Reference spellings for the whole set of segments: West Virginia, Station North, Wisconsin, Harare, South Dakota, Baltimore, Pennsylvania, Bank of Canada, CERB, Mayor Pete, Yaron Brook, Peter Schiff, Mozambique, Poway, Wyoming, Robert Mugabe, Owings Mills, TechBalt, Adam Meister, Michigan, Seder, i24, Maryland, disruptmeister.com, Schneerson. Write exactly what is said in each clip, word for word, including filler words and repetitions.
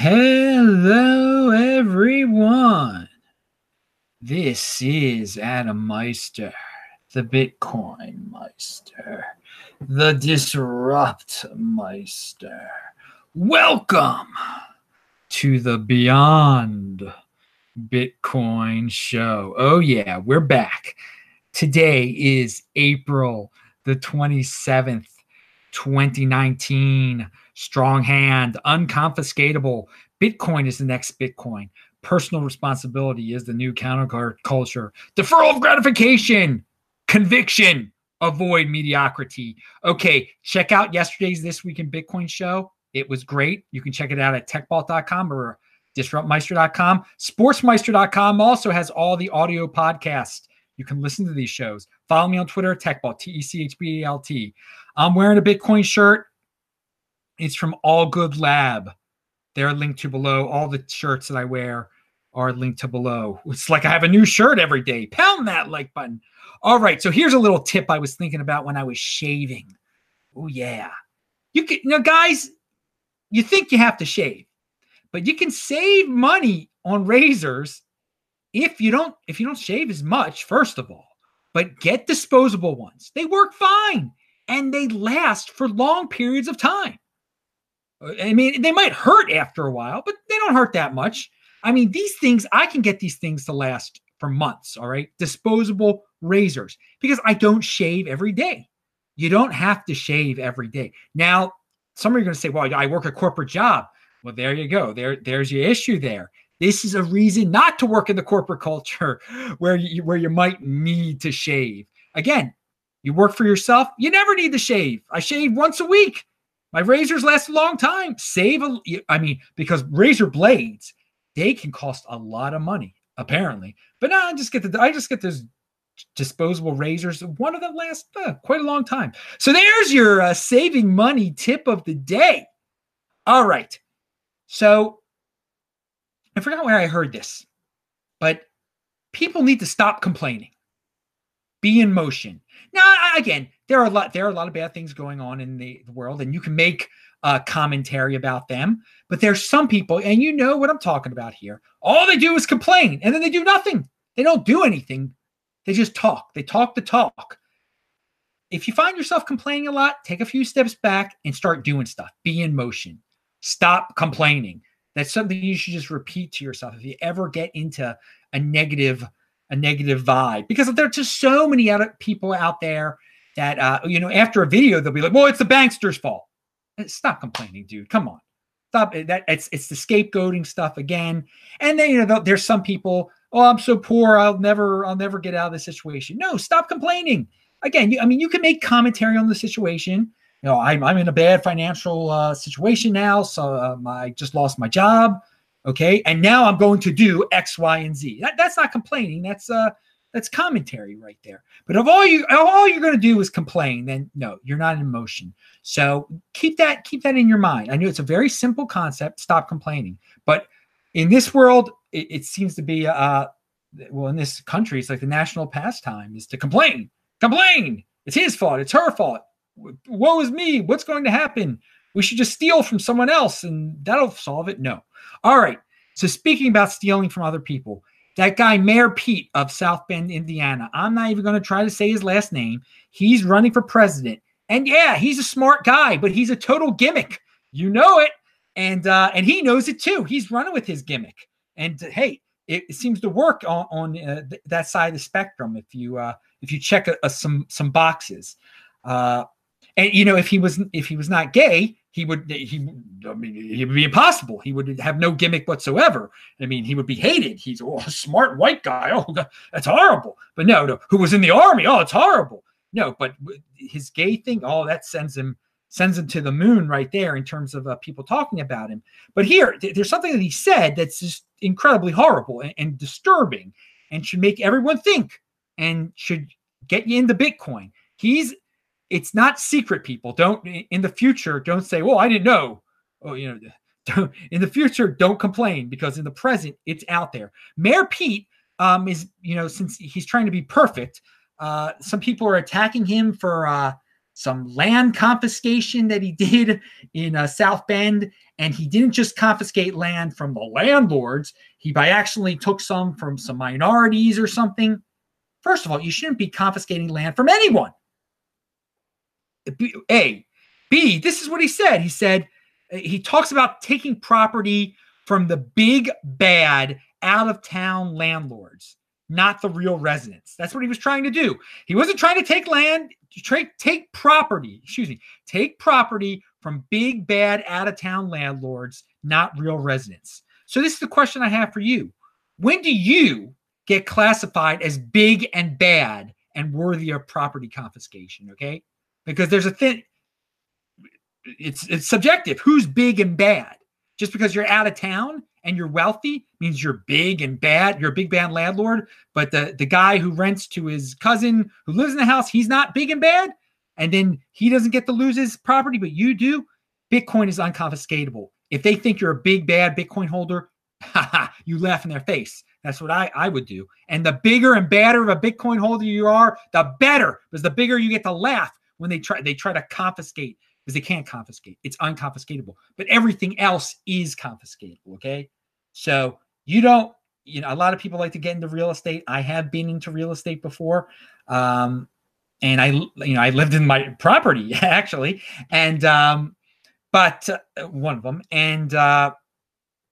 Hello, everyone. This is Adam Meister, the Bitcoin Meister, the Disrupt Meister. Welcome to the Beyond Bitcoin show. Oh, yeah, we're back. Today is April the twenty-seventh, twenty nineteen. Strong hand, unconfiscatable. Bitcoin is the next Bitcoin. Personal responsibility is the new counterculture. Deferral of gratification, conviction, avoid mediocrity. Okay, check out yesterday's This Week in Bitcoin show. It was great. You can check it out at tech balt dot com or disrupt meister dot com. sportsmeister dot com also has all the audio podcasts. You can listen to these shows. Follow me on Twitter at TechBalt, T E C H B A L T. I'm wearing a Bitcoin shirt. It's from All Good Lab. They're linked to below. All the shirts that I wear are linked to below. It's like I have a new shirt every day. Pound that like button. All right, so here's a little tip I was thinking about when I was shaving. Oh, yeah. You can, you know, guys, you think you have to shave, but you can save money on razors if you don't if you don't shave as much, first of all. But get disposable ones. They work fine, and they last for long periods of time. I mean, they might hurt after a while, but they don't hurt that much. I mean, these things, I can get these things to last for months, all right? Disposable razors, because I don't shave every day. You don't have to shave every day. Now, some are going to say, well, I work a corporate job. Well, there you go. There, there's your issue there. This is a reason not to work in the corporate culture where you, where you might need to shave. Again, you work for yourself. You never need to shave. I shave once a week. My razors last a long time. Save, a, I mean, because razor blades, they can cost a lot of money, apparently. But no, I just get the, I just get those disposable razors. One of them lasts uh, quite a long time. So there's your uh, saving money tip of the day. All right. So I forgot where I heard this, but people need to stop complaining. Be in motion. Now, again, there are a lot, there are a lot of bad things going on in the, the world, and you can make uh, commentary about them. But there's some people, and you know what I'm talking about here. All they do is complain, and then they do nothing. They don't do anything. They just talk. They talk the talk. If you find yourself complaining a lot, take a few steps back and start doing stuff. Be in motion. Stop complaining. That's something you should just repeat to yourself. If you ever get into a negative a negative vibe, because there are just so many other people out there that, uh, you know, after a video, they'll be like, well, it's the bankster's fault. Stop complaining, dude. Come on. Stop that. It's, it's the scapegoating stuff again. And then, you know, there's some people, oh, I'm so poor. I'll never, I'll never get out of this situation. No, stop complaining. Again, you, I mean, you can make commentary on the situation. You know, I'm, I'm in a bad financial uh, situation now. So um, I just lost my job. Okay, and now I'm going to do X, Y, and Z. That, that's not complaining. That's uh, that's commentary right there. But if all you if all you're going to do is complain, then no, you're not in motion. So keep that keep that in your mind. I know it's a very simple concept. Stop complaining. But in this world, it, it seems to be uh, well, in this country, it's like the national pastime is to complain, complain. It's his fault. It's her fault. Woe is me. What's going to happen? We should just steal from someone else and that'll solve it. No. All right. So speaking about stealing from other people, that guy, Mayor Pete of South Bend, Indiana, I'm not even going to try to say his last name. He's running for president. And yeah, he's a smart guy, but he's a total gimmick. You know it. And, uh, and he knows it too. He's running with his gimmick. And uh, hey, it, it seems to work on, on uh, th- that side of the spectrum. If you, uh, if you check a, a, some, some boxes, uh, and you know, if he was, if he was not gay, he would, he, I mean, it would be impossible. He would have no gimmick whatsoever. I mean, he would be hated. He's oh, a smart white guy. Oh, God, that's horrible. But no, no, who was in the army? Oh, it's horrible. No, but his gay thing, oh, that sends him, sends him to the moon right there in terms of uh, people talking about him. But here, th- there's something that he said that's just incredibly horrible and, and disturbing and should make everyone think and should get you into Bitcoin. He's, It's not secret, people. Don't in the future. Don't say, "Well, I didn't know." Oh, you know. Don't, in the future, don't complain, because in the present, it's out there. Mayor Pete um, is, you know, since he's trying to be perfect, uh, some people are attacking him for uh, some land confiscation that he did in uh, South Bend. And he didn't just confiscate land from the landlords. He by accidentally took some from some minorities or something. First of all, you shouldn't be confiscating land from anyone. A. B, this is what he said. He said, he talks about taking property from the big bad out-of-town landlords, not the real residents. That's what he was trying to do. He wasn't trying to take land, tra- take property, excuse me, take property from big bad out-of-town landlords, not real residents. So this is the question I have for you. When do you get classified as big and bad and worthy of property confiscation, okay? Because there's a thing, it's it's subjective. Who's big and bad? Just because you're out of town and you're wealthy means you're big and bad. You're a big bad landlord. But the, the guy who rents to his cousin who lives in the house, he's not big and bad. And then he doesn't get to lose his property, but you do. Bitcoin is unconfiscatable. If they think you're a big bad Bitcoin holder, you laugh in their face. That's what I, I would do. And the bigger and badder of a Bitcoin holder you are, the better. Because the bigger you get to laugh. When they try, they try to confiscate because they can't confiscate. It's unconfiscatable. But everything else is confiscatable, okay? So you don't, you know, a lot of people like to get into real estate. I have been into real estate before. Um, and I, you know, I lived in my property actually. And, um, but uh, one of them. And uh,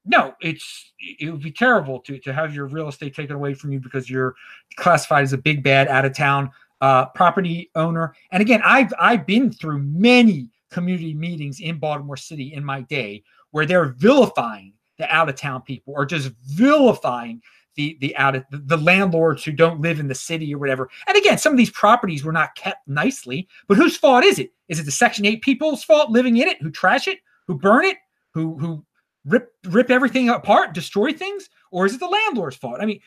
no, it's, it would be terrible to, to have your real estate taken away from you because you're classified as a big bad out of town Uh, property owner. And again, I've I've been through many community meetings in Baltimore City in my day where they're vilifying the out-of-town people or just vilifying the the out of the landlords who don't live in the city or whatever. And again, some of these properties were not kept nicely, but whose fault is it? Is it the Section eight people's fault living in it, who trash it, who burn it, who who rip rip everything apart, destroy things? Or is it the landlord's fault? I mean,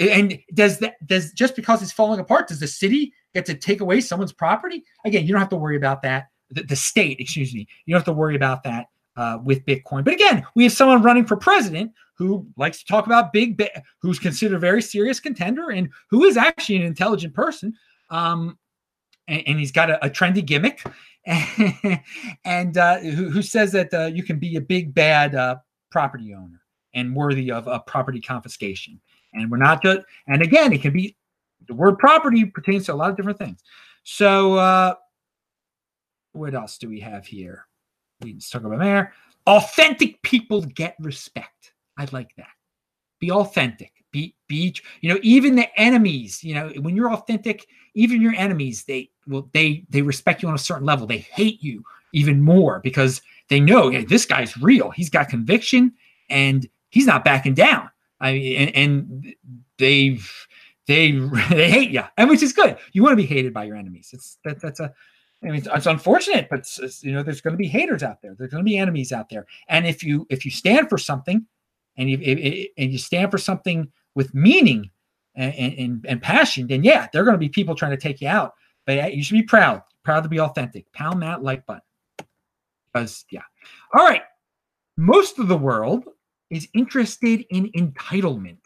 and does that, does just because it's falling apart, does the city get to take away someone's property? Again, you don't have to worry about that. The, the state, excuse me, you don't have to worry about that uh, with Bitcoin. But again, we have someone running for president who likes to talk about big, bi- who's considered a very serious contender and who is actually an intelligent person. Um, and, and he's got a, a trendy gimmick and uh, who, who says that uh, you can be a big, bad uh, property owner and worthy of uh, property confiscation. And we're not good. And again, it can be, the word property pertains to a lot of different things. So uh, what else do we have here? We just talk about there. Authentic people get respect. I like that. Be authentic. Be, be, you know, even the enemies, you know, when you're authentic, even your enemies, they will, they, they respect you on a certain level. They hate you even more because they know, hey, this guy's real. He's got conviction and he's not backing down. I mean, and, and they they they hate you, and which is good. You want to be hated by your enemies. It's that that's a, I mean, it's, it's unfortunate, but it's, it's, you know, there's going to be haters out there. There's going to be enemies out there. And if you if you stand for something, and you it, it, and you stand for something with meaning and, and and passion, then yeah, there are going to be people trying to take you out. But you should be proud, proud to be authentic. Pound that like button, because yeah. All right, most of the world is interested in entitlement.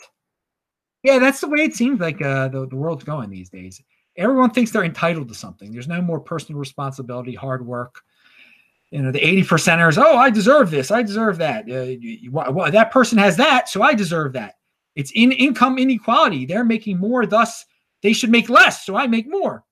Yeah, that's the way it seems like uh, the, the world's going these days. Everyone thinks they're entitled to something. There's no more personal responsibility, hard work. You know, the eighty percenters, oh, I deserve this, I deserve that. Uh, you, you, well, that person has that, so I deserve that. It's in income inequality. They're making more, thus they should make less, so I make more.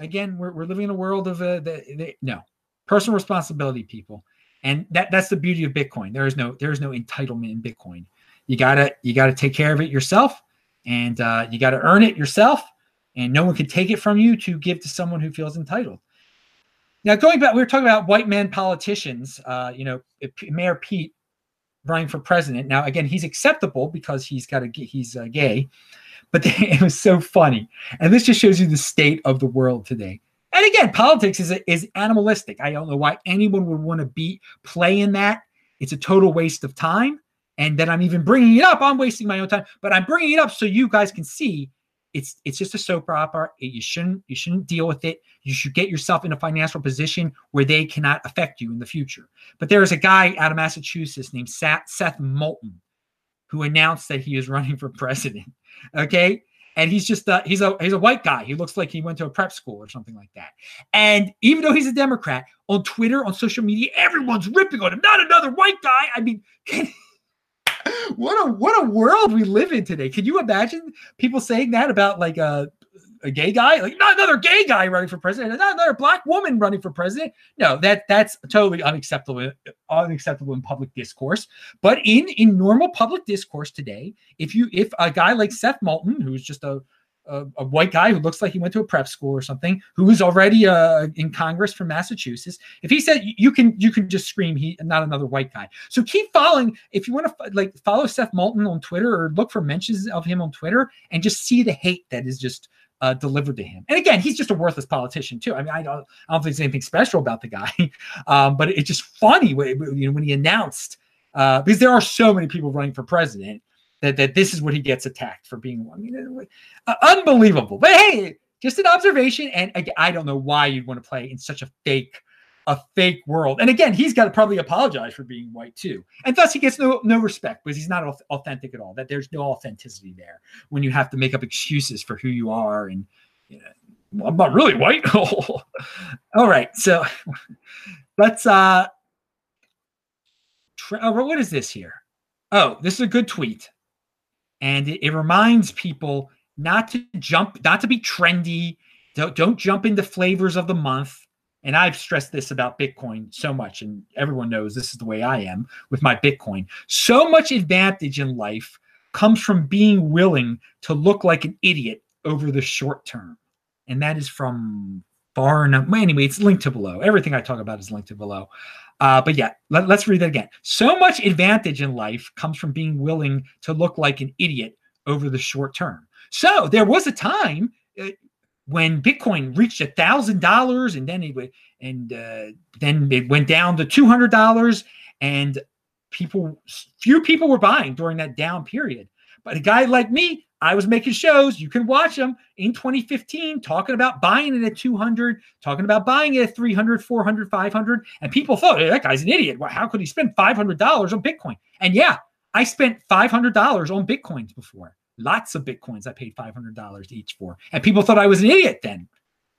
Again, we're, we're living in a world of uh, the, the no, personal responsibility, people. And that, that's the beauty of Bitcoin. There is no there is no entitlement in Bitcoin. You gotta you gotta take care of it yourself, and uh, you gotta earn it yourself. And no one can take it from you to give to someone who feels entitled. Now, going back, we were talking about white men politicians. Uh, you know, Mayor Pete running for president. Now, again, he's acceptable because he's got a he's uh, gay. But they, it was so funny, and this just shows you the state of the world today. And again, politics is is animalistic. I don't know why anyone would want to be play in that. It's a total waste of time. And then I'm even bringing it up. I'm wasting my own time, but I'm bringing it up so you guys can see it's it's just a soap opera. It, you shouldn't you shouldn't deal with it. You should get yourself in a financial position where they cannot affect you in the future. But there is a guy out of Massachusetts named Seth Moulton who announced that he is running for president. Okay. And he's just a, he's a he's a white guy. He looks like he went to a prep school or something like that. And even though he's a Democrat, on Twitter, on social media, everyone's ripping on him. Not another white guy. I mean, can, what a what a world we live in today. Can you imagine people saying that about like a a gay guy? Like, not another gay guy running for president. Not another black woman running for president. No, that that's totally unacceptable. Unacceptable in public discourse. But in in normal public discourse today, if you if a guy like Seth Moulton, who's just a a, a white guy who looks like he went to a prep school or something, who is already uh, in Congress from Massachusetts, if he said you can you can just scream, he not another white guy. So keep following. If you want to like follow Seth Moulton on Twitter or look for mentions of him on Twitter and just see the hate that is just Uh, delivered to him. And again, he's just a worthless politician too. I mean, I don't, I don't think there's anything special about the guy, um, but it's just funny when, you know, when he announced, uh, because there are so many people running for president that, that this is what he gets attacked for being. I mean, uh, unbelievable. But hey, just an observation. And again, I don't know why you'd want to play in such a fake, a fake world. And again, he's got to probably apologize for being white too. And thus he gets no, no respect because he's not authentic at all, that there's no authenticity there when you have to make up excuses for who you are. And you know, well, I'm not really white. All right. So let's, uh, try, what is this here? Oh, this is a good tweet. And it, it reminds people not to jump, not to be trendy. Don't, don't jump into flavors of the month. And I've stressed this about Bitcoin so much, and everyone knows this is the way I am with my Bitcoin. So much advantage in life comes from being willing to look like an idiot over the short term. And that is from far enough. Anyway, it's linked to below. Everything I talk about is linked to below. Uh, but yeah, let, let's read that again. So much advantage in life comes from being willing to look like an idiot over the short term. So there was a time uh, when Bitcoin reached a thousand dollars and then it went, and uh, then it went down to two hundred dollars, and people, few people were buying during that down period. But a guy like me, I was making shows. You can watch them in twenty fifteen, talking about buying it at two hundred, talking about buying it at three hundred, four hundred, five hundred, and people thought, hey, that guy's an idiot. How could he spend five hundred dollars on Bitcoin? And yeah, I spent five hundred dollars on Bitcoins before. Lots of Bitcoins I paid five hundred dollars each for. And people thought I was an idiot then.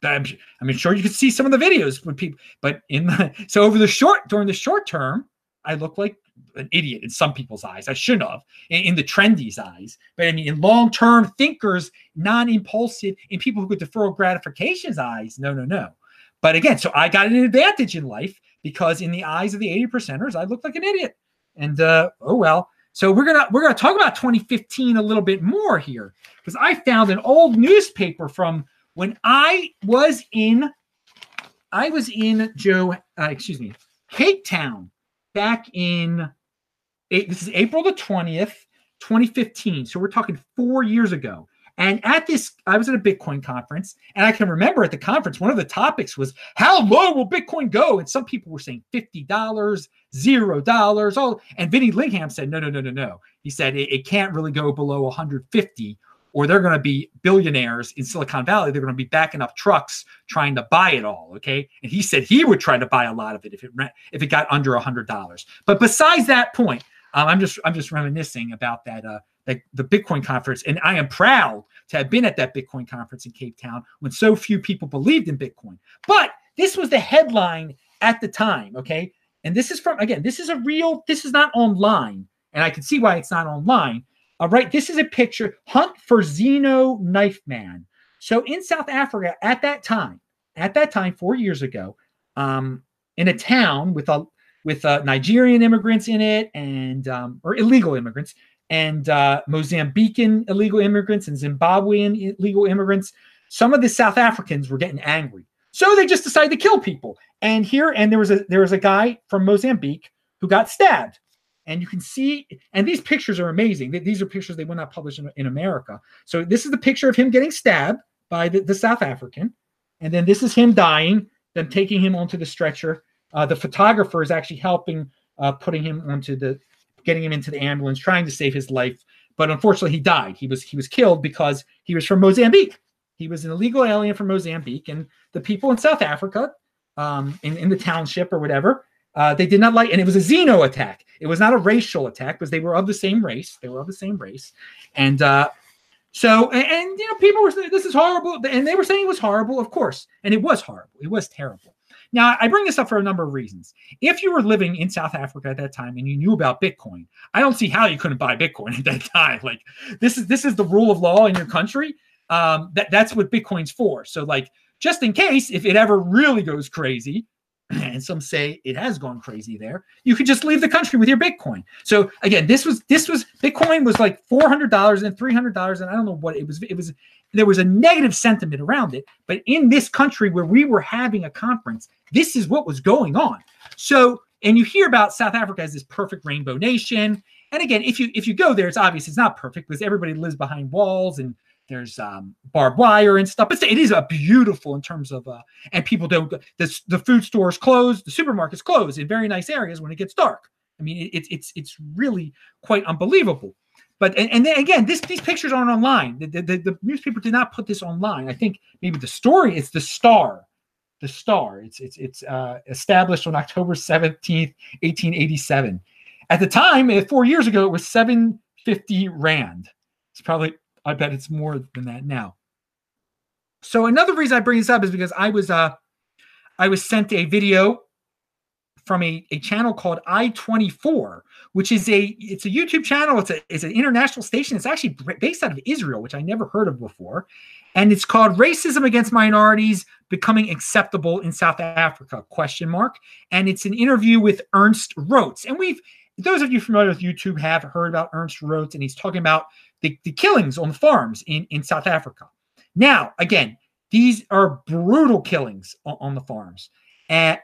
I'm, I mean, sure you could see some of the videos with people, but in the, so over the short, during the short term, I look like an idiot in some people's eyes. I shouldn't have in, in the trendy's eyes, but I mean, in long-term thinkers, non-impulsive, in people who could defer gratification's eyes, no, no, no. But again, so I got an advantage in life because in the eyes of the eighty percenters, I looked like an idiot. And uh, oh, well. So we're gonna we're gonna talk about twenty fifteen a little bit more here because I found an old newspaper from when I was in I was in Joe uh, excuse me Cape Town back in this is April the twentieth, twenty fifteen. So we're talking four years ago. And at this, I was at a Bitcoin conference, and I can remember at the conference, one of the topics was, how low will Bitcoin go? And some people were saying fifty dollars, zero dollars. All, and Vinny Lingham said, no, no, no, no, no. He said, it, it can't really go below one hundred fifty, or they're going to be billionaires in Silicon Valley. They're going to be backing up trucks trying to buy it all, okay? And he said he would try to buy a lot of it if it, if it got under one hundred dollars. But besides that point, um, I'm just I'm just reminiscing about that uh, The, the Bitcoin conference. And I am proud to have been at that Bitcoin conference in Cape Town when so few people believed in Bitcoin. But this was the headline at the time, okay? And this is from, again, this is a real, this is not online. And I can see why it's not online. All right, this is a picture, Hunt for Zeno Knife Man. So in South Africa at that time, at that time, four years ago, um, in a town with a with uh, Nigerian immigrants in it and, um, or illegal immigrants, and uh, Mozambican illegal immigrants and Zimbabwean illegal immigrants, some of the South Africans were getting angry. So they just decided to kill people. And here, and there was a there was a guy from Mozambique who got stabbed. And you can see, and these pictures are amazing. These are pictures they will not publish in, in America. So this is the picture of him getting stabbed by the, the South African. And then this is him dying, them taking him onto the stretcher. Uh, the photographer is actually helping, uh, putting him onto the, getting him into the ambulance, trying to save his life. But unfortunately, he died. He was he was killed because he was from Mozambique. He was an illegal alien from Mozambique. And the people in South Africa, um, in, in the township or whatever, uh, they did not like, and it was a Zeno attack. It was not a racial attack because they were of the same race. They were of the same race. And uh, So, and, and you know, people were saying, this is horrible. And they were saying it was horrible, of course. And it was horrible. It was terrible. Now, I bring this up for a number of reasons. If you were living in South Africa at that time and you knew about Bitcoin, I don't see how you couldn't buy Bitcoin at that time. Like, this is this is the rule of law in your country. Um, that, that's what Bitcoin's for. So, like, just in case, if it ever really goes crazy, and some say it has gone crazy there, you could just leave the country with your Bitcoin. So again, this was this was Bitcoin was like four hundred dollars and three hundred dollars, and I don't know what it was. It was there was a negative sentiment around it, but in this country where we were having a conference, this is what was going on. So, and you hear about South Africa as this perfect rainbow nation, and again, if you if you go there, it's obvious it's not perfect because everybody lives behind walls and there's um, barbed wire and stuff. But it is a beautiful in terms of, uh, and people don't, the, the food stores close, the supermarkets close in very nice areas when it gets dark. I mean, it's it's it's really quite unbelievable. But, and, and then again, this these pictures aren't online. The, the, the, the newspaper did not put this online. I think maybe the story, it's the Star. The Star, it's, it's, it's uh, established on October seventeenth, eighteen eighty-seven. At the time, four years ago, it was seven fifty rand. It's probably... I bet it's more than that now. So another reason I bring this up is because I was uh, I was sent a video from a, a channel called I twenty-four, which is a it's a YouTube channel. It's a it's an international station. It's actually based out of Israel, which I never heard of before, and it's called "Racism Against Minorities Becoming Acceptable in South Africa?" Question mark. And it's an interview with Ernst Roets, and we've those of you familiar with YouTube have heard about Ernst Roets, and he's talking about The, the killings on farms in, in South Africa. Now, again, these are brutal killings on, on the farms, and,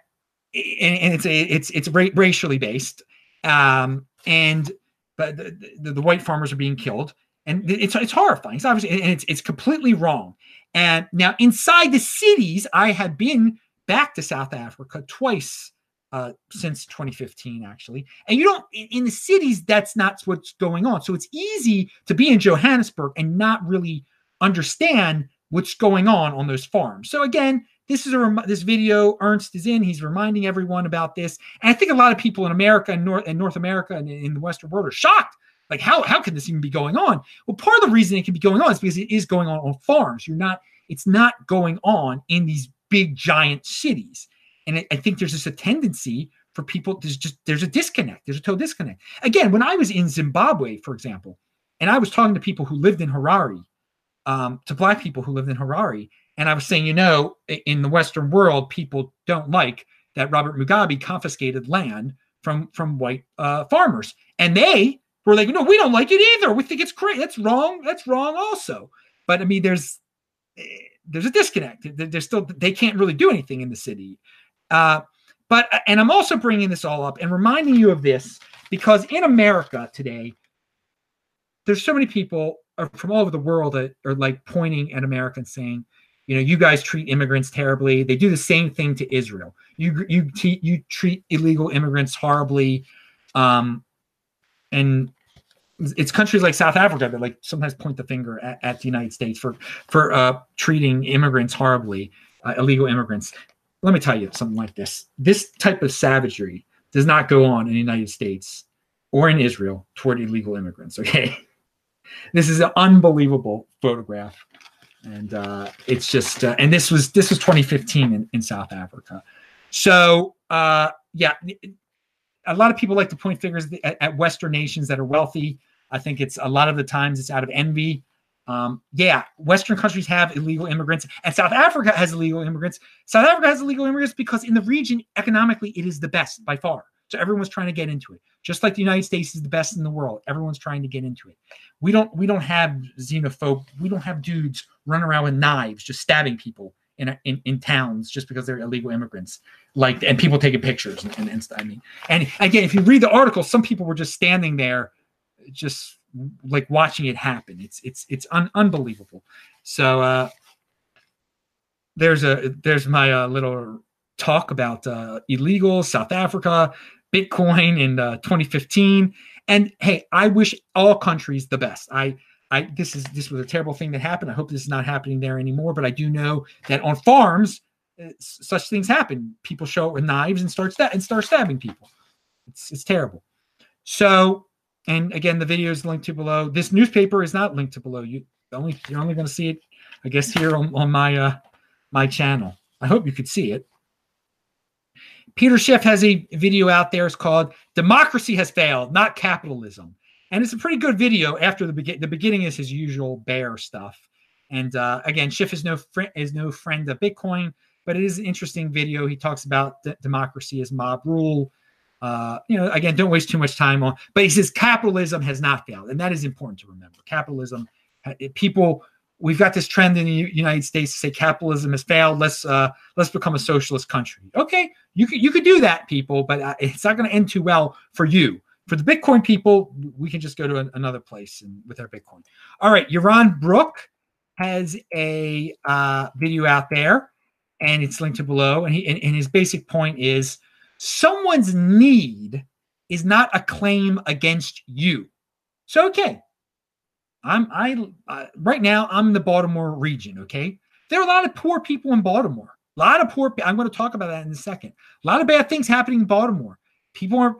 and it's it's it's ra racially based. Um, and but the, the, the white farmers are being killed, and it's it's horrifying. It's obviously and it's it's completely wrong. And now inside the cities, I had been back to South Africa twice uh, since twenty fifteen, actually. And you don't, in, in the cities, that's not what's going on. So it's easy to be in Johannesburg and not really understand what's going on on those farms. So again, this is a, this video Ernst is in, he's reminding everyone about this. And I think a lot of people in America and North, and North America and in the Western world are shocked. Like how, how can this even be going on? Well, part of the reason it can be going on is because it is going on on farms. You're not, it's not going on in these big giant cities. And I think there's just a tendency for people, there's just, there's a disconnect, there's a total disconnect. Again, when I was in Zimbabwe, for example, and I was talking to people who lived in Harare, um, to black people who lived in Harare, and I was saying, you know, in the Western world, people don't like that Robert Mugabe confiscated land from, from white uh, farmers. And they were like, no, we don't like it either. We think it's crazy. That's wrong. That's wrong also. But I mean, there's, there's a disconnect. There's still, they can't really do anything in the city. Uh, but, and I'm also bringing this all up and reminding you of this because in America today, there's so many people from all over the world that are like pointing at America and saying, you know, you guys treat immigrants terribly. They do the same thing to Israel. You, you, you treat illegal immigrants horribly. Um, and it's countries like South Africa that like sometimes point the finger at, at the United States for, for, uh, treating immigrants horribly, uh, illegal immigrants. Let me tell you something like this. This type of savagery does not go on in the United States or in Israel toward illegal immigrants, okay? This is an unbelievable photograph. And uh, it's just, uh, and this was this was twenty fifteen in, in South Africa. So uh, yeah, a lot of people like to point fingers at, at Western nations that are wealthy. I think it's a lot of the times it's out of envy. Um, yeah, Western countries have illegal immigrants, and South Africa has illegal immigrants. South Africa has illegal immigrants because in the region, economically, it is the best by far. So everyone's trying to get into it. Just like the United States is the best in the world, everyone's trying to get into it. We don't, we don't have xenophobe. We don't have dudes running around with knives, just stabbing people in in, in towns just because they're illegal immigrants. Like, and people taking pictures and, and, and I mean, and again, if you read the article, some people were just standing there, just. Like watching it happen. It's, it's, it's un unbelievable. So, uh, there's a, there's my, uh, little talk about, uh, illegal South Africa, Bitcoin in, uh, twenty fifteen. And hey, I wish all countries the best. I, I, this is, this was a terrible thing that happened. I hope this is not happening there anymore, but I do know that on farms, uh, such things happen. People show up with knives and start, sta and start stabbing people. It's, it's terrible. So, and again, the video is linked to below. This newspaper is not linked to below. You, only you're only going to see it, I guess, here on, on my uh, my channel. I hope you could see it. Peter Schiff has a video out there. It's called "Democracy Has Failed, Not Capitalism," and it's a pretty good video. After the beginning, the beginning is his usual bear stuff. And uh, again, Schiff is no friend is no friend of Bitcoin, but it is an interesting video. He talks about d- democracy as mob rule. Uh, you know, again, don't waste too much time on. But he says capitalism has not failed, and that is important to remember. Capitalism, people, we've got this trend in the United States to say capitalism has failed. Let's uh, let's become a socialist country. Okay, you could you could do that, people, but uh, it's not going to end too well for you. For the Bitcoin people, we can just go to an, another place and, with our Bitcoin. All right, Yaron Brook has a uh, video out there, and it's linked to below. And he and, and his basic point is, someone's need is not a claim against you. So, okay, I'm I uh, right now I'm in the Baltimore region. Okay, there are a lot of poor people in Baltimore. A lot of poor. I'm going to talk about that in a second. A lot of bad things happening in Baltimore. People are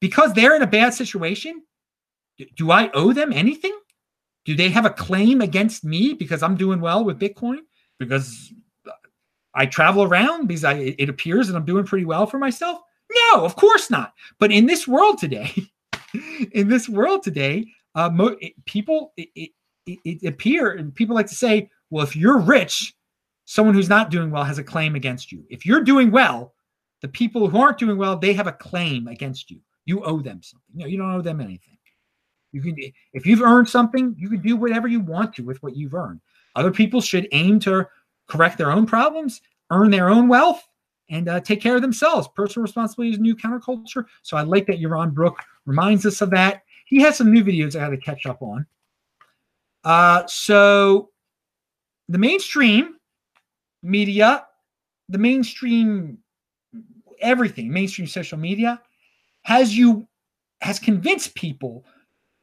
because they're in a bad situation. Do, do I owe them anything? Do they have a claim against me because I'm doing well with Bitcoin? Because I travel around because I, it appears that I'm doing pretty well for myself? No, of course not. But in this world today, in this world today, uh, mo- it, people, it, it, it appear, and people like to say, well, if you're rich, someone who's not doing well has a claim against you. If you're doing well, the people who aren't doing well, they have a claim against you. You owe them something. No, you don't owe them anything. You can, if you've earned something, you can do whatever you want to with what you've earned. Other people should aim to correct their own problems, earn their own wealth, and uh, take care of themselves. Personal responsibility is a new counterculture. So I like that Yaron Brook reminds us of that. He has some new videos I got to catch up on. Uh, so the mainstream media, the mainstream everything, mainstream social media, has you has convinced people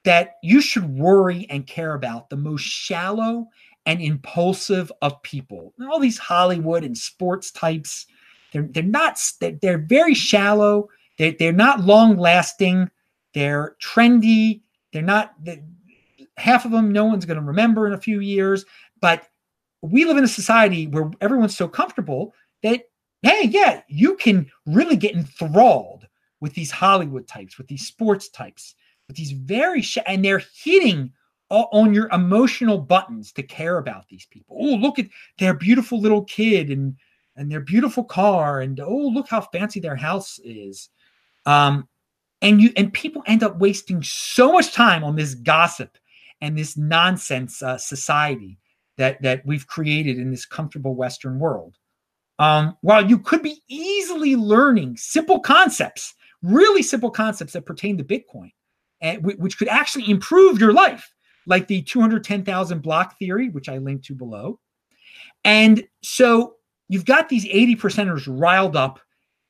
that you should worry and care about the most shallow and impulsive of people. And all these Hollywood and sports types, they're, they're not, they're, they're very shallow. They're, they're not long lasting. They're trendy. They're not, they're, half of them, no one's going to remember in a few years, but we live in a society where everyone's so comfortable that, hey, yeah, you can really get enthralled with these Hollywood types, with these sports types, with these very, sh- and they're hitting on your emotional buttons to care about these people. Oh, look at their beautiful little kid and, and their beautiful car. And, oh, look how fancy their house is. Um, and you, and people end up wasting so much time on this gossip and this nonsense uh, society that, that we've created in this comfortable Western world. Um, while you could be easily learning simple concepts, really simple concepts that pertain to Bitcoin, and which could actually improve your life, like the two hundred ten thousand block theory, which I linked to below. And so you've got these eighty percenters riled up,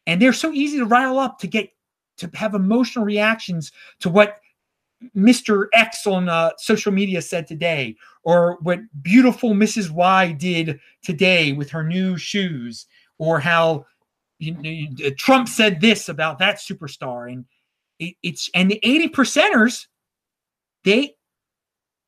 and they're so easy to rile up to get to have emotional reactions to what Mister X on uh, social media said today, or what beautiful Missus Y did today with her new shoes, or how you know, Trump said this about that superstar. And it, it's and the eighty percenters, they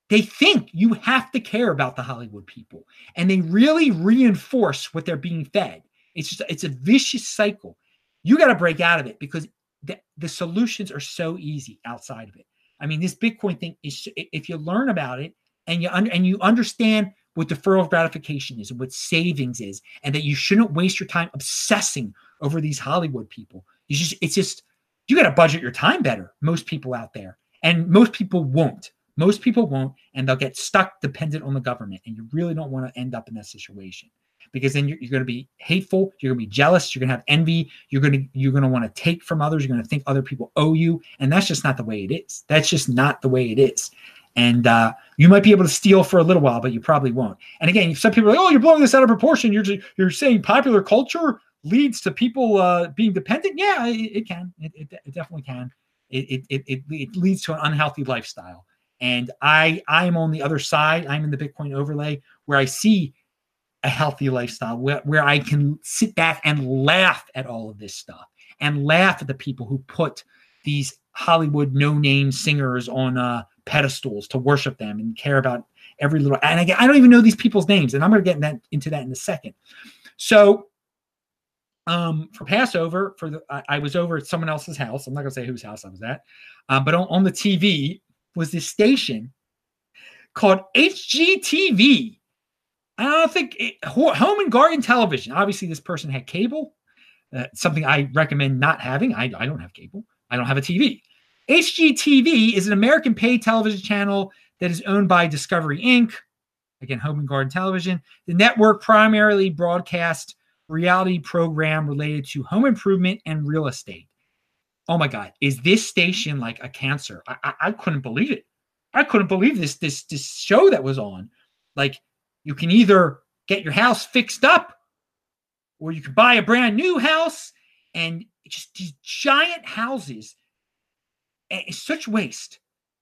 They think you have to care about the Hollywood people, and they really reinforce what they're being fed. It's just, it's a vicious cycle. You got to break out of it because the, the solutions are so easy outside of it. I mean, this Bitcoin thing is, if you learn about it and you un- and you understand what deferral of gratification is and what savings is, and that you shouldn't waste your time obsessing over these Hollywood people. It's just, it's just you got to budget your time better. Most people out there, and most people won't. Most people won't, and they'll get stuck dependent on the government. And you really don't want to end up in that situation, because then you're, you're going to be hateful. You're going to be jealous. You're going to have envy. You're going to you're going to want to take from others. You're going to think other people owe you, and that's just not the way it is. That's just not the way it is. And uh, you might be able to steal for a little while, but you probably won't. And again, some people are like, "Oh, you're blowing this out of proportion. You're just, you're saying popular culture leads to people uh, being dependent." Yeah, it, it can. It, it, it definitely can. It it it it leads to an unhealthy lifestyle. And I, I am on the other side. I'm in the Bitcoin overlay where I see a healthy lifestyle, where, where I can sit back and laugh at all of this stuff and laugh at the people who put these Hollywood no-name singers on uh, pedestals to worship them and care about every little, and again, I don't even know these people's names, and I'm going to get in that, into that in a second. So um, for Passover, for the, I, I was over at someone else's house. I'm not going to say whose house I was at, uh, but on, on the T V was this station called H G T V. I don't think it, Home and Garden Television. Obviously, this person had cable, uh, something I recommend not having. I, I don't have cable. I don't have a T V. H G T V is an American paid television channel that is owned by Discovery Incorporated. Again, Home and Garden Television. The network primarily broadcasts reality program related to home improvement and real estate. Oh my God, is this station like a cancer? I, I, I couldn't believe it. I couldn't believe this this this show that was on. Like, you can either get your house fixed up, or you can buy a brand new house, and just these giant houses. It's such waste.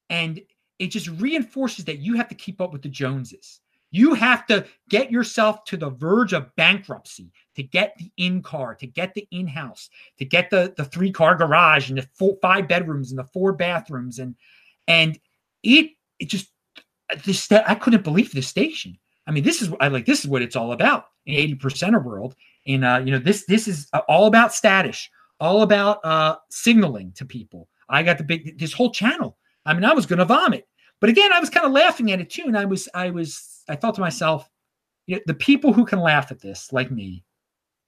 And it just reinforces that you have to keep up with the Joneses. You have to get yourself to the verge of bankruptcy to get the in-car, to get the in-house, to get the, the three-car garage and the four, five bedrooms and the four bathrooms. And and it it just, this, I couldn't believe this station. I mean, this is I like this is what it's all about in eighty percent of world. And uh, you know, this this is all about status, all about uh, signaling to people. I got the big, this whole channel. I mean, I was going to vomit, but again, I was kind of laughing at it too. And I was, I was, I thought to myself, you know, the people who can laugh at this, like me,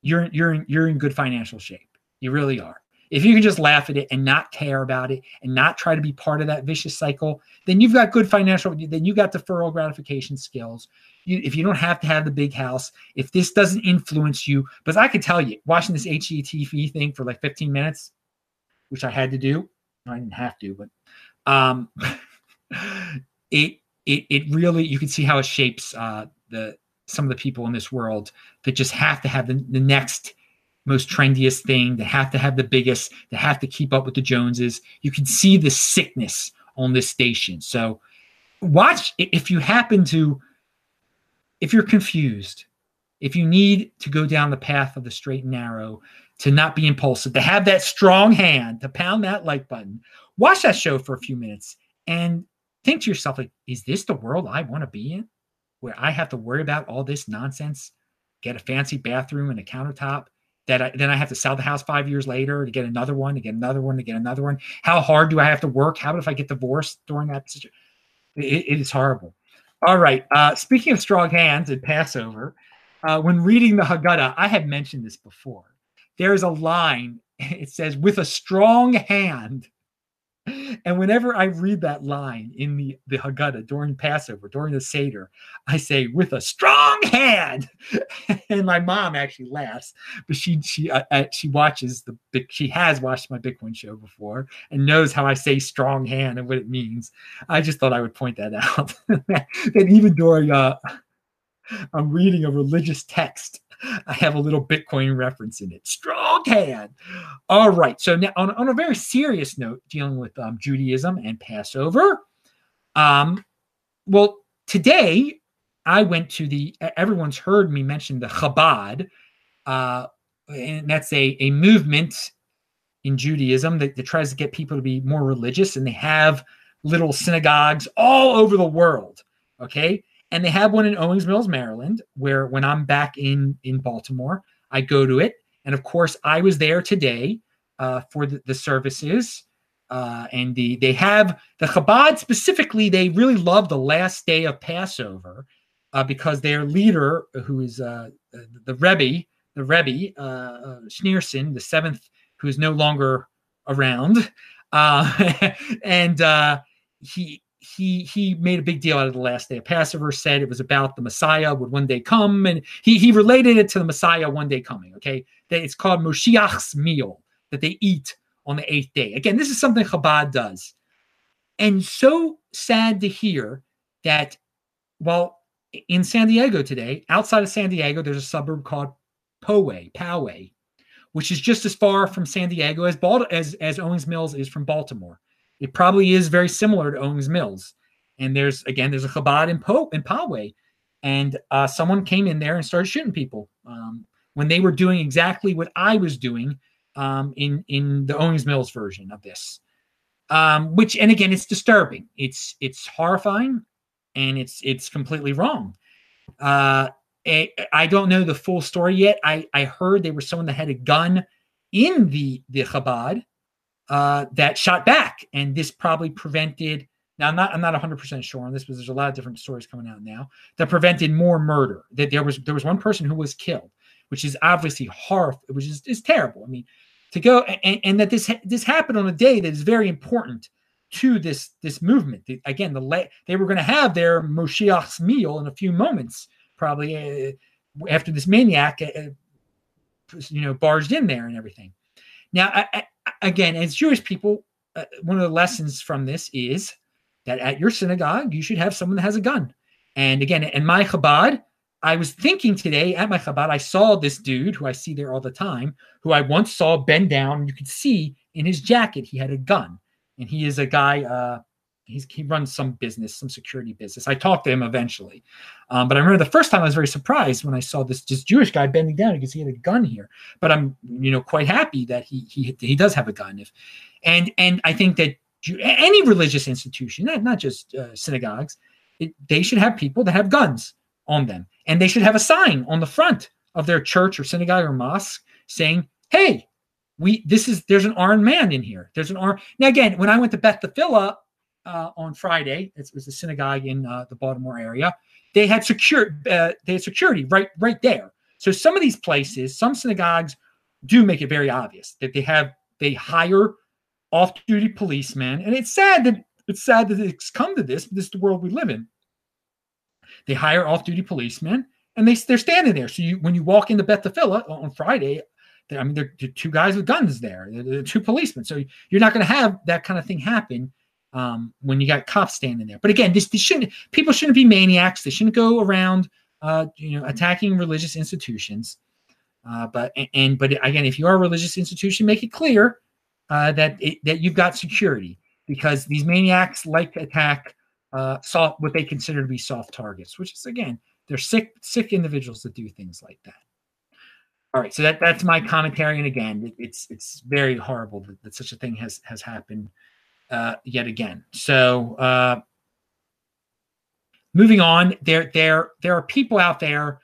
you're, you're, in, you're in good financial shape. You really are. If you can just laugh at it and not care about it and not try to be part of that vicious cycle, then you've got good financial, then you got deferral gratification skills. You, if you don't have to have the big house, if this doesn't influence you, but I can tell you, watching this H G T V thing for like fifteen minutes, which I had to do, I didn't have to, but um, it it it really, you can see how it shapes uh, the some of the people in this world that just have to have the, the next most trendiest thing, that have to have the biggest, that have to keep up with the Joneses. You can see the sickness on this station. So watch, if you happen to, if you're confused, if you need to go down the path of the straight and narrow, to not be impulsive, to have that strong hand, to pound that like button, watch that show for a few minutes and think to yourself, like, is this the world I want to be in, where I have to worry about all this nonsense, get a fancy bathroom and a countertop, that I, then I have to sell the house five years later to get another one, to get another one, to get another one. How hard do I have to work? How about if I get divorced during that situation? It, it is horrible. All right. Uh, speaking of strong hands and Passover, uh, when reading the Haggadah, I had mentioned this before. There's a line, it says, with a strong hand. And whenever I read that line in the, the Haggadah during Passover, during the Seder, I say, with a strong hand. And my mom actually laughs, but she she uh, she watches the she has watched my Bitcoin show before and knows how I say strong hand and what it means. I just thought I would point that out. And even during uh, I'm reading a religious text, I have a little Bitcoin reference in it. Strong hand. All right. So now on, on a very serious note, dealing with um, Judaism and Passover. Um, well, today I went to the, everyone's heard me mention the Chabad. Uh, and that's a, a movement in Judaism that, that tries to get people to be more religious. And they have little synagogues all over the world. Okay. And they have one in Owings Mills, Maryland, where when I'm back in, in Baltimore, I go to it. And of course, I was there today uh, for the, the services. Uh, and the they have the Chabad specifically, they really love the last day of Passover uh, because their leader, who is uh, the Rebbe, the Rebbe uh, Schneerson, the seventh, who is no longer around. Uh, and uh, he... He he made a big deal out of the last day of Passover, said it was about the Messiah would one day come, and he he related it to the Messiah one day coming, okay? That it's called Moshiach's meal, that they eat on the eighth day. Again, this is something Chabad does. And so sad to hear that, well, in San Diego today, outside of San Diego, there's a suburb called Poway, Poway, which is just as far from San Diego as, Bal- as, as Owings Mills is from Baltimore. It probably is very similar to Owings Mills. And there's, again, there's a Chabad in, po- in Poway. And uh, someone came in there and started shooting people um, when they were doing exactly what I was doing um, in, in the Owings Mills version of this. Um, which, and again, it's disturbing. It's it's horrifying. and it's it's completely wrong. Uh, I, I don't know the full story yet. I, I heard there was someone that had a gun in the, the Chabad uh, that shot back, and this probably prevented. Now, I'm not I'm not one hundred percent sure on this, but there's a lot of different stories coming out now that prevented more murder. That there was there was one person who was killed, which is obviously horrible, which is, is terrible. I mean, to go and, and that this this happened on a day that is very important to this this movement. The, again, the la- they were going to have their Moshiach's meal in a few moments, probably uh, after this maniac, uh, you know, barged in there and everything. Now, I, I, again, as Jewish people, uh, one of the lessons from this is that at your synagogue, you should have someone that has a gun. And again, in my Chabad, I was thinking today at my Chabad, I saw this dude who I see there all the time, who I once saw bend down. You could see in his jacket, he had a gun. And he is a guy, uh, he's, he runs some business, some security business. I talked to him eventually. Um, but I remember the first time I was very surprised when I saw this, this Jewish guy bending down because he had a gun here. But I'm, you know, quite happy that he he he does have a gun. If and and I think that any religious institution, not, not just uh, synagogues, it, they should have people that have guns on them. And they should have a sign on the front of their church or synagogue or mosque saying, hey, we this is there's an armed man in here. There's an armed. Now, again, when I went to Beth Tafila uh, on Friday, it was a synagogue in uh, the Baltimore area. They had secure uh, they had security right right there. So some of these places, some synagogues do make it very obvious that they have they hire off-duty policemen, and it's sad that it's sad that it's come to this. But this is the world we live in. They hire off-duty policemen, and they they're standing there. So you, when you walk into Beth Tafila on Friday, I mean, there are two guys with guns there, there are two policemen. So you're not going to have that kind of thing happen um, when you got cops standing there. But again, this, this shouldn't people shouldn't be maniacs. They shouldn't go around, uh, you know, attacking religious institutions. Uh, but and but again, if you are a religious institution, make it clear. Uh, that it, that you've got security, because these maniacs like to attack uh, soft, what they consider to be soft targets, which is, again, they're sick sick individuals that do things like that. All right, so that, that's my commentary, and again, it, it's it's very horrible that, that such a thing has has happened uh, yet again. So uh, moving on, there there there are people out there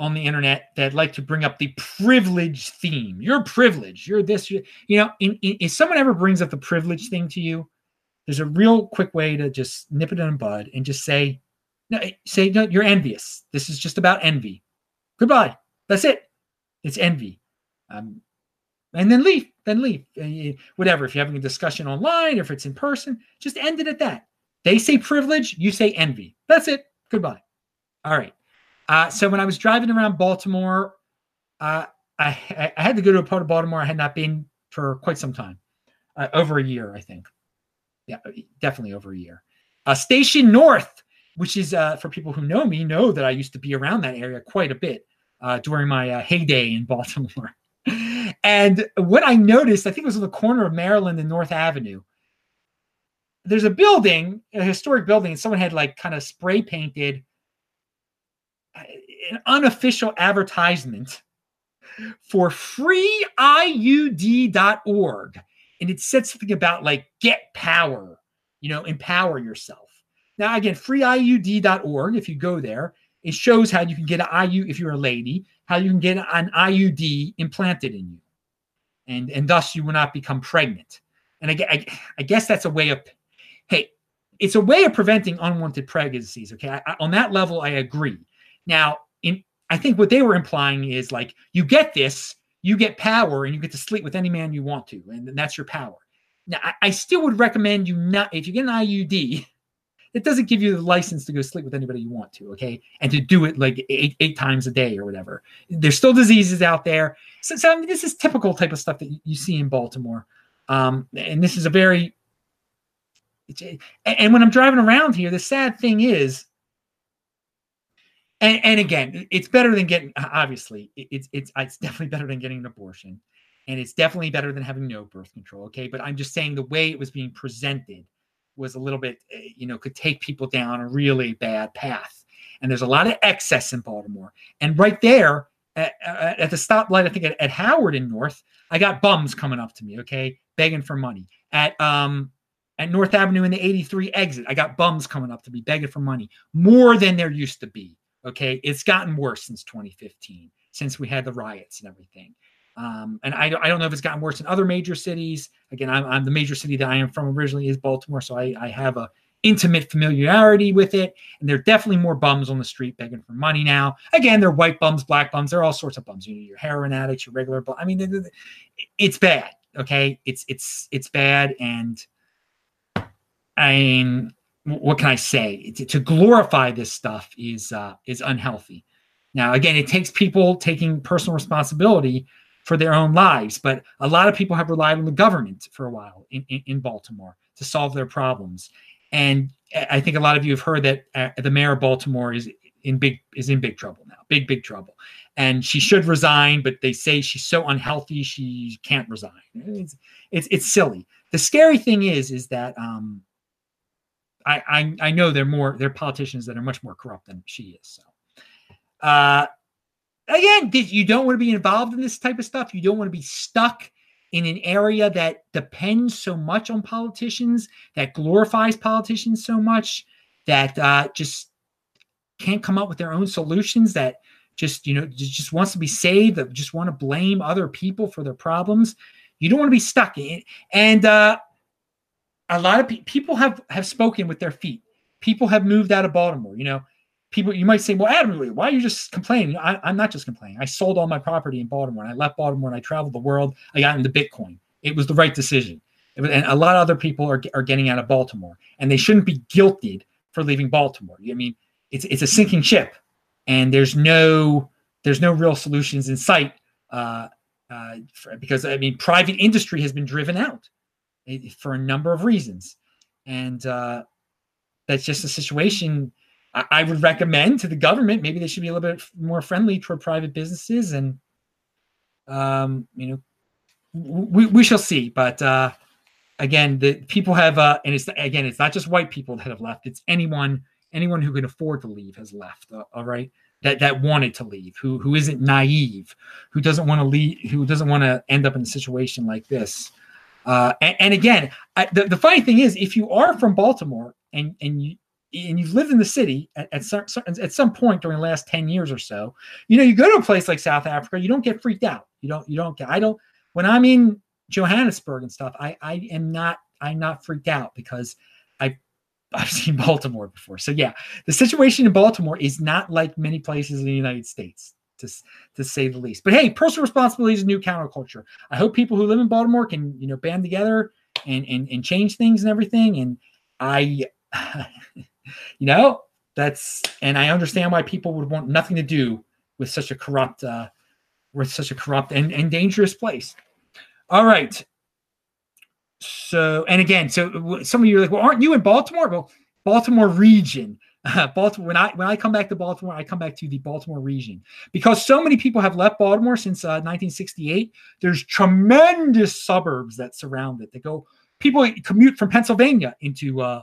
on the internet that like to bring up the privilege theme. You're privileged. You're this, you're, you know, in, in, if someone ever brings up the privilege thing to you, there's a real quick way to just nip it in the bud and just say, no, say, no, you're envious. This is just about envy. Goodbye. That's it. It's envy. Um, and then leave, then leave, whatever. If you're having a discussion online, if it's in person, just end it at that. They say privilege, you say envy. That's it. Goodbye. All right. Uh, so when I was driving around Baltimore, uh, I, I had to go to a part of Baltimore I had not been for quite some time, uh, over a year, I think. Yeah, definitely over a year. Uh, Station North, which is uh, for people who know me, know that I used to be around that area quite a bit uh, during my uh, heyday in Baltimore. And what I noticed, I think it was on the corner of Maryland and North Avenue, there's a building, a historic building, and someone had like kind of spray painted an unofficial advertisement for free I U D dot org. And it said something about like, get power, you know, empower yourself. Now, again, free I U D dot org, if you go there, it shows how you can get an I U, if you're a lady, how you can get an I U D implanted in you. And, and thus you will not become pregnant. And I, I, I guess that's a way of, hey, it's a way of preventing unwanted pregnancies. Okay. I, I, on that level, I agree. Now, in I think what they were implying is like, you get this, you get power, and you get to sleep with any man you want to, and that's your power. Now, I, I still would recommend you not, if you get an I U D, it doesn't give you the license to go sleep with anybody you want to, okay? And to do it like eight, eight times a day or whatever. There's still diseases out there. So, so I mean, this is typical type of stuff that you, you see in Baltimore. Um, and this is a very, and when I'm driving around here, the sad thing is, And, and again, it's better than getting, obviously, it's it's it's definitely better than getting an abortion. And it's definitely better than having no birth control, okay? But I'm just saying the way it was being presented was a little bit, you know, could take people down a really bad path. And there's a lot of excess in Baltimore. And right there, at, at the stoplight, I think at, at Howard and North, I got bums coming up to me, okay? Begging for money. At um At North Avenue in the eighty-three exit, I got bums coming up to be begging for money, more than there used to be. Okay, it's gotten worse since twenty fifteen, since we had the riots and everything. Um, and I, I don't know if it's gotten worse in other major cities. Again, I'm, I'm the major city that I am from originally is Baltimore, so I, I have a intimate familiarity with it. And there are definitely more bums on the street begging for money now. Again, they're white bums, black bums, they're all sorts of bums. You know, your heroin addicts, your regular bums. I mean, they, they, it's bad. Okay, it's it's it's bad, and I mean, what can I say? To, to glorify this stuff is uh, is unhealthy. Now, again, it takes people taking personal responsibility for their own lives, but a lot of people have relied on the government for a while in, in, in Baltimore to solve their problems. And I think a lot of you have heard that uh, the mayor of Baltimore is in big is in big trouble now, big, big trouble. And she should resign, but they say she's so unhealthy she can't resign. It's it's, it's silly. The scary thing is, is that um, I, I I know they're more they're politicians that are much more corrupt than she is. So uh, again, you don't want to be involved in this type of stuff. You don't want to be stuck in an area that depends so much on politicians, that glorifies politicians so much, that uh, just can't come up with their own solutions, that just, you know, just wants to be saved, that just want to blame other people for their problems. You don't want to be stuck in it. And uh, a lot of pe- people have, have spoken with their feet. People have moved out of Baltimore. You know, people, you might say, well, Adam, why are you just complaining? I, I'm not just complaining. I sold all my property in Baltimore, and I left Baltimore, and I traveled the world. I got into Bitcoin. It was the right decision. It was, and a lot of other people are, are getting out of Baltimore, and they shouldn't be guilted for leaving Baltimore. I mean, it's it's a sinking ship, and there's no there's no real solutions in sight uh, uh, for, because, I mean, private industry has been driven out for a number of reasons. And uh, that's just a situation I, I would recommend to the government. Maybe they should be a little bit more friendly toward private businesses. And, um, you know, we, we shall see. But uh, again, the people have, uh, and it's again, it's not just white people that have left. It's anyone, anyone who can afford to leave has left. Uh, all right. That, that wanted to leave, who, who isn't naive, who doesn't want to leave, who doesn't want to end up in a situation like this. Uh, and, and again, I, the, the funny thing is, if you are from Baltimore and and you and you've lived in the city at, at some at some point during the last ten years or so, you know, you go to a place like South Africa, you don't get freaked out. You don't you don't get. I don't. When I'm in Johannesburg and stuff, I I am not I'm not freaked out because I I've seen Baltimore before. So yeah, the situation in Baltimore is not like many places in the United States, to to say the least. But hey, personal responsibility is a new counterculture. I hope people who live in Baltimore can, you know, band together and and, and change things and everything. And I, you know, that's, and I understand why people would want nothing to do with such a corrupt, uh, with such a corrupt and, and dangerous place. All right. So, and again, so some of you are like, well, aren't you in Baltimore? Well, Baltimore region. Uh, Baltimore. When I when I come back to Baltimore, I come back to the Baltimore region because so many people have left Baltimore since uh, nineteen sixty-eight. There's tremendous suburbs that surround it. They go people commute from Pennsylvania into. Uh,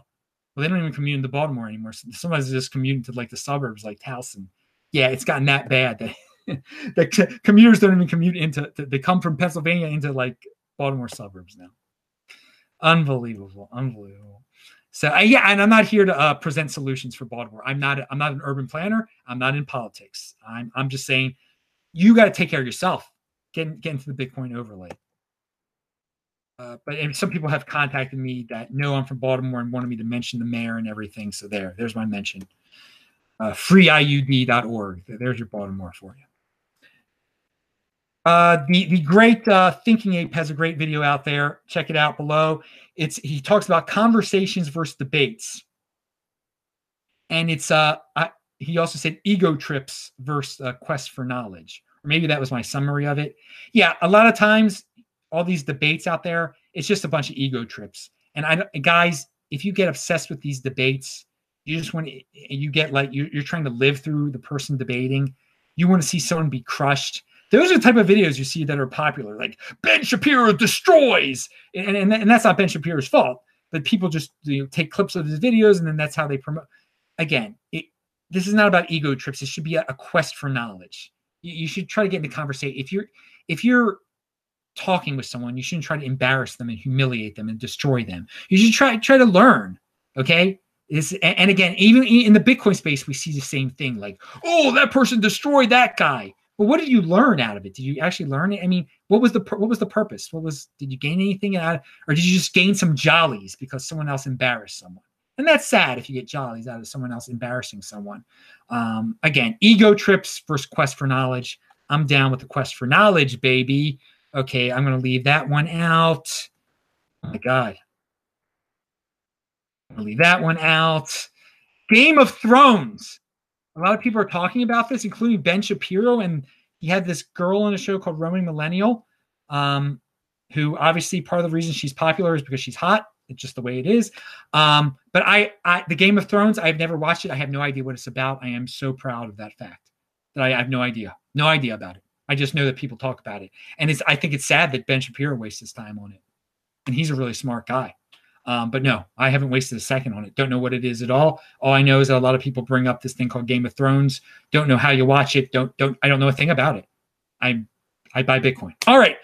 well, they don't even commute into Baltimore anymore. Sometimes they just commute into like the suburbs, like Towson. Yeah, it's gotten that bad that that commuters don't even commute into. To, they come from Pennsylvania into like Baltimore suburbs now. Unbelievable! Unbelievable. So I, yeah, and I'm not here to uh, present solutions for Baltimore. I'm not. I'm not an urban planner. I'm not in politics. I'm. I'm just saying, you got to take care of yourself. Get get into the Bitcoin overlay. Uh, but and some people have contacted me that know I'm from Baltimore and wanted me to mention the mayor and everything. So there, there's my mention. Uh, free I U D dot org. There's your Baltimore for you. Uh, the the great uh, Thinking Ape has a great video out there. Check it out below. It's he talks about conversations versus debates, and it's uh I, he also said ego trips versus uh, quest for knowledge. Or maybe that was my summary of it. Yeah, a lot of times all these debates out there, it's just a bunch of ego trips. And I guys, if you get obsessed with these debates, you just want to you get like you you're trying to live through the person debating. You want to see someone be crushed. Those are the type of videos you see that are popular, like Ben Shapiro destroys. And, and, and that's not Ben Shapiro's fault, but people just you know, take clips of his videos and then that's how they promote. Again, it, this is not about ego trips. It should be a, a quest for knowledge. You, you should try to get into conversation. If you're, if you're talking with someone, you shouldn't try to embarrass them and humiliate them and destroy them. You should try try to learn, okay? This, and again, even in the Bitcoin space, we see the same thing. Like, oh, that person destroyed that guy. Well, what did you learn out of it? Did you actually learn it? I mean, what was the what was the purpose? What was did you gain anything out of, or did you just gain some jollies because someone else embarrassed someone? And that's sad if you get jollies out of someone else embarrassing someone. Um, again, ego trips versus quest for knowledge. I'm down with the quest for knowledge, baby. Okay, I'm going to leave that one out. Oh my God. I'll leave that one out. Game of Thrones. A lot of people are talking about this, including Ben Shapiro, and he had this girl on a show called Roaming Millennial, um, who obviously part of the reason she's popular is because she's hot. It's just the way it is. Um, but I, I, the Game of Thrones, I've never watched it. I have no idea what it's about. I am so proud of that fact that I, I have no idea, no idea about it. I just know that people talk about it, and it's. I think it's sad that Ben Shapiro wastes his time on it, and he's a really smart guy. Um, but no, I haven't wasted a second on it. Don't know what it is at all. All I know is that a lot of people bring up this thing called Game of Thrones. Don't know how you watch it. Don't, don't, I don't know a thing about it. I, I buy Bitcoin. All right.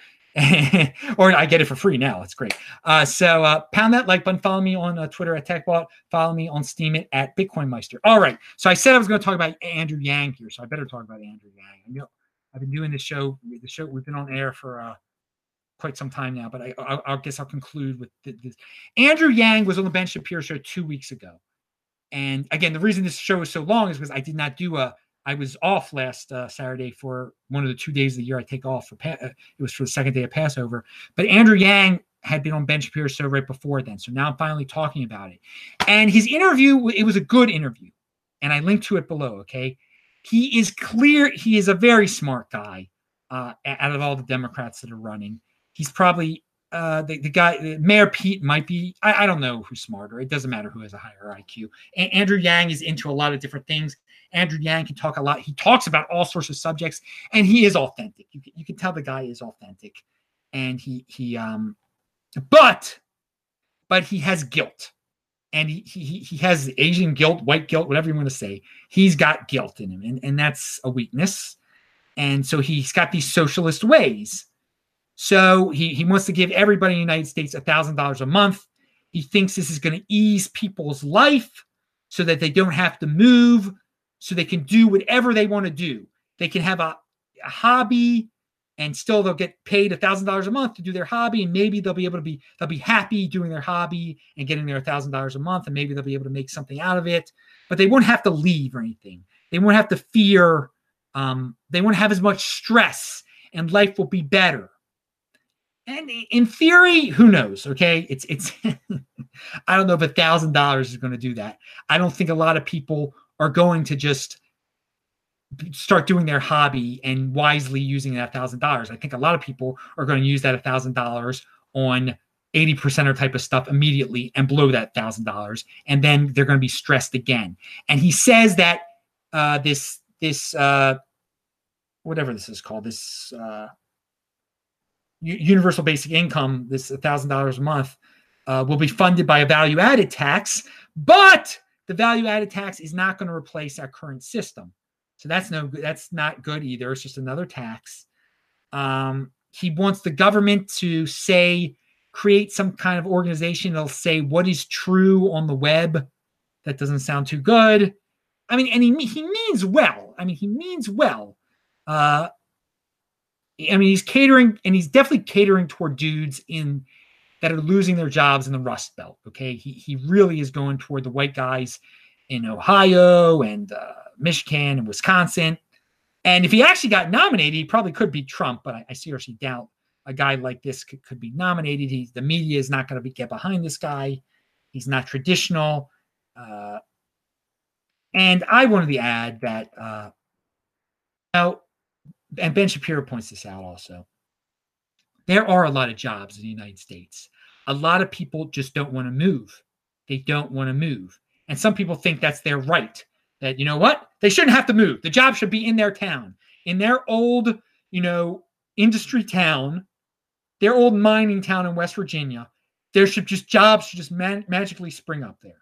Or I get it for free now. It's great. Uh, so uh, pound that like button. Follow me on uh, Twitter at TechBalt. Follow me on Steam it at BitcoinMeister. All right. So I said I was going to talk about Andrew Yang here. So I better talk about Andrew Yang. I know I've been doing this show. The show we've been on air for, uh, quite some time now, but I, I, I guess I'll conclude with this. Andrew Yang was on the Ben Shapiro show two weeks ago. And again, the reason this show is so long is because I did not do a, I was off last uh, Saturday for one of the two days of the year I take off for, pa- it was for the second day of Passover, but Andrew Yang had been on Ben Shapiro's show right before then. So now I'm finally talking about it. And his interview, it was a good interview. And I linked to it below. Okay. He is clear. He is a very smart guy uh, out of all the Democrats that are running. He's probably uh, the, the guy, Mayor Pete might be, I, I don't know who's smarter. It doesn't matter who has a higher I Q. A- Andrew Yang is into a lot of different things. Andrew Yang can talk a lot. He talks about all sorts of subjects, and he is authentic. You can, you can tell the guy is authentic. And he, he um, but, but he has guilt. And he, he, he has Asian guilt, white guilt, whatever you want to say. He's got guilt in him, and, and that's a weakness. And so he's got these socialist ways. So he, he wants to give everybody in the United States one thousand dollars a month. He thinks this is going to ease people's life so that they don't have to move, so they can do whatever they want to do. They can have a, a hobby, and still they'll get paid one thousand dollars a month to do their hobby, and maybe they'll be able to be, they'll be happy doing their hobby and getting their one thousand dollars a month, and maybe they'll be able to make something out of it. But they won't have to leave or anything. They won't have to fear. Um, they won't have as much stress, and life will be better. And in theory, who knows? Okay, it's it's. I don't know if a thousand dollars is going to do that. I don't think a lot of people are going to just start doing their hobby and wisely using that thousand dollars. I think a lot of people are going to use that a thousand dollars on eighty percent or type of stuff immediately and blow that thousand dollars, and then they're going to be stressed again. And he says that uh, this this uh, whatever this is called this. Uh, Universal basic income, this one thousand dollars a month, uh, will be funded by a value-added tax, but the value-added tax is not going to replace our current system. So that's no, that's not good either. It's just another tax. Um, he wants the government to say, create some kind of organization that'll say what is true on the web. That doesn't sound too good. I mean, and he he means well. I mean, he means well. Uh, I mean, he's catering, and he's definitely catering toward dudes in that are losing their jobs in the Rust Belt. Okay, he he really is going toward the white guys in Ohio and uh, Michigan and Wisconsin. And if he actually got nominated, he probably could beat Trump. But I, I seriously doubt a guy like this could, could be nominated. He's, the media is not going to be get behind this guy. He's not traditional. Uh, and I wanted to add that uh, now. And Ben Shapiro points this out also. There are a lot of jobs in the United States. A lot of people just don't want to move. They don't want to move. And some people think that's their right, that, you know what? They shouldn't have to move. The job should be in their town, in their old, you know, industry town, their old mining town in West Virginia. There should just jobs should just man- magically spring up there.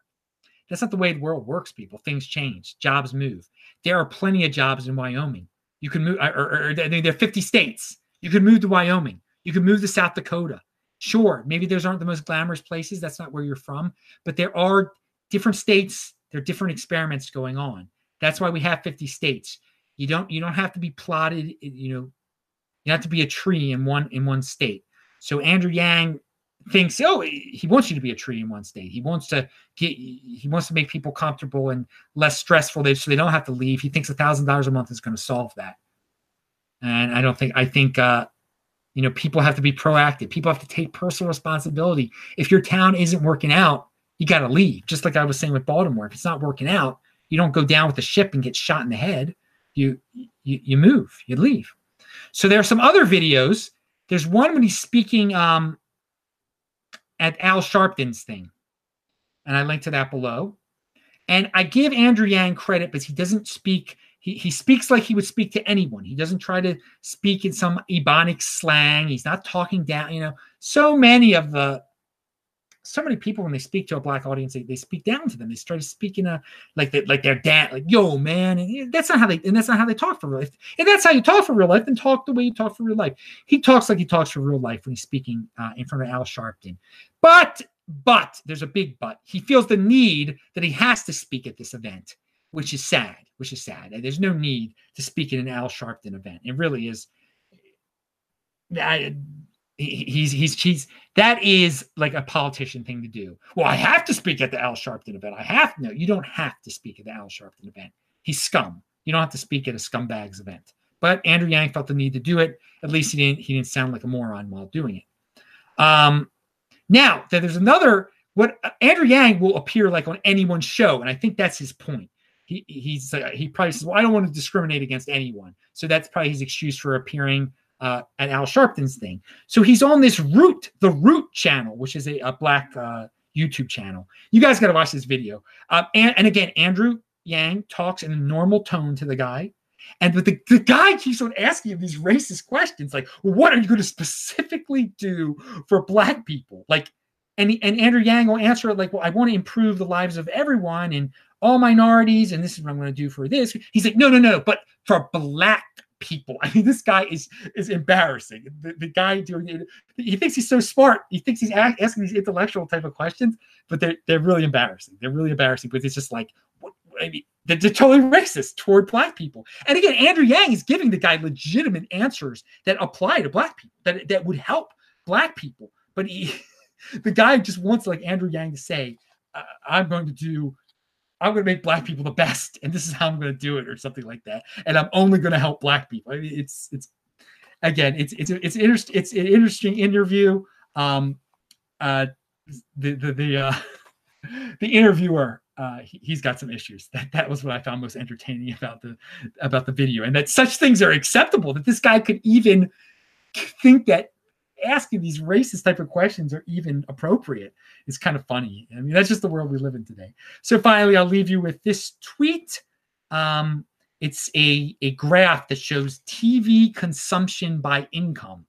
That's not the way the world works, people. Things change. Jobs move. There are plenty of jobs in Wyoming. You can move, or, or, or there are fifty states. You can move to Wyoming. You could move to South Dakota. Sure, maybe those aren't the most glamorous places. That's not where you're from. But there are different states. There are different experiments going on. That's why we have fifty states. You don't you don't have to be plotted. You know, you have to be a tree in one in one state. So Andrew Yang thinks, oh, he wants you to be a tree in one state. He wants to get he wants to make people comfortable and less stressful, so they don't have to leave. He thinks a thousand dollars a month is going to solve that. And I don't think I think uh, you know, people have to be proactive. People have to take personal responsibility. If your town isn't working out, you got to leave. Just like I was saying with Baltimore, if it's not working out, you don't go down with the ship and get shot in the head. You you, you move. You leave. So there are some other videos. There's one when he's speaking um, at Al Sharpton's thing, and I link to that below. And I give Andrew Yang credit, but he doesn't speak. He he speaks like he would speak to anyone. He doesn't try to speak in some Ebonic slang. He's not talking down. You know, so many of the. So many people, when they speak to a black audience, they, they speak down to them. They start speaking uh, like they, like their dad, like yo man, and that's not how they and that's not how they talk for real life. If that's how you talk for real life, then talk the way you talk for real life. He talks like he talks for real life when he's speaking uh, in front of Al Sharpton. But but there's a big but. He feels the need that he has to speak at this event, which is sad. Which is sad. There's no need to speak at an Al Sharpton event. It really is. I, He's, he's, he's, that is like a politician thing to do. Well, I have to speak at the Al Sharpton event. I have to. No, you don't have to speak at the Al Sharpton event. He's scum. You don't have to speak at a scumbag's event. But Andrew Yang felt the need to do it. At least he didn't, he didn't sound like a moron while doing it. Um, now, there's another, what Andrew Yang will appear like on anyone's show. And I think that's his point. He, he's, uh, he probably says, well, I don't want to discriminate against anyone. So that's probably his excuse for appearing Uh, at Al Sharpton's thing. So he's on this Root, the Root channel, which is a, a black uh, YouTube channel. You guys got to watch this video. Uh, and, and again, Andrew Yang talks in a normal tone to the guy. And but the, the guy keeps on asking him these racist questions. Like, what are you going to specifically do for black people? Like, and, and Andrew Yang will answer it like, well, I want to improve the lives of everyone and all minorities. And this is what I'm going to do for this. He's like, no, no, no, but for black people. I mean, this guy is is embarrassing. The, the guy doing it, he thinks he's so smart. He thinks he's asking these intellectual type of questions, but they're they're really embarrassing. They're really embarrassing. But it's just like, what, I mean, they're, they're totally racist toward black people. And again, Andrew Yang is giving the guy legitimate answers that apply to black people, that that would help black people. But he, the guy just wants like Andrew Yang to say, I'm going to do. I'm going to make black people the best, and this is how I'm going to do it, or something like that. And I'm only going to help black people. I mean, it's it's again, it's it's it's interesting. It's an interesting interview. Um, uh, the the the uh, the interviewer, uh, he, he's got some issues. That that was what I found most entertaining about the about the video, and that such things are acceptable. That this guy could even think that asking these racist type of questions are even appropriate. It's kind of funny. I mean, that's just the world we live in today. So finally, I'll leave you with this tweet. Um, it's a, a graph that shows T V consumption by income.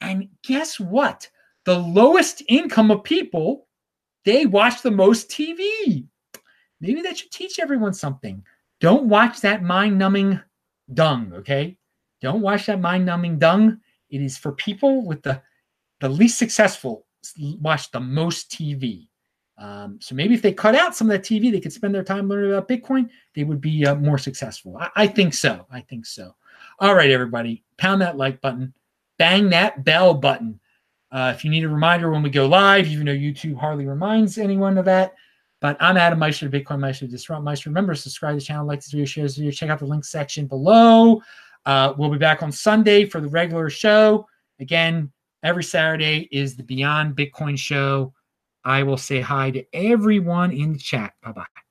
And guess what? The lowest income of people, they watch the most T V. Maybe that should teach everyone something. Don't watch that mind-numbing dung, okay? Don't watch that mind-numbing dung. It is for people with the, the least successful watch the most T V. Um, so maybe if they cut out some of that T V, they could spend their time learning about Bitcoin. They would be uh, more successful. I, I think so. I think so. All right, everybody, pound that like button, bang that bell button. Uh, if you need a reminder when we go live, even though YouTube hardly reminds anyone of that. But I'm Adam Meister, Bitcoin Meister, Disrupt Meister. Remember, subscribe to the channel, like this video, share this video, check out the link section below. Uh, we'll be back on Sunday for the regular show. Again, every Saturday is the Beyond Bitcoin show. I will say hi to everyone in the chat. Bye-bye.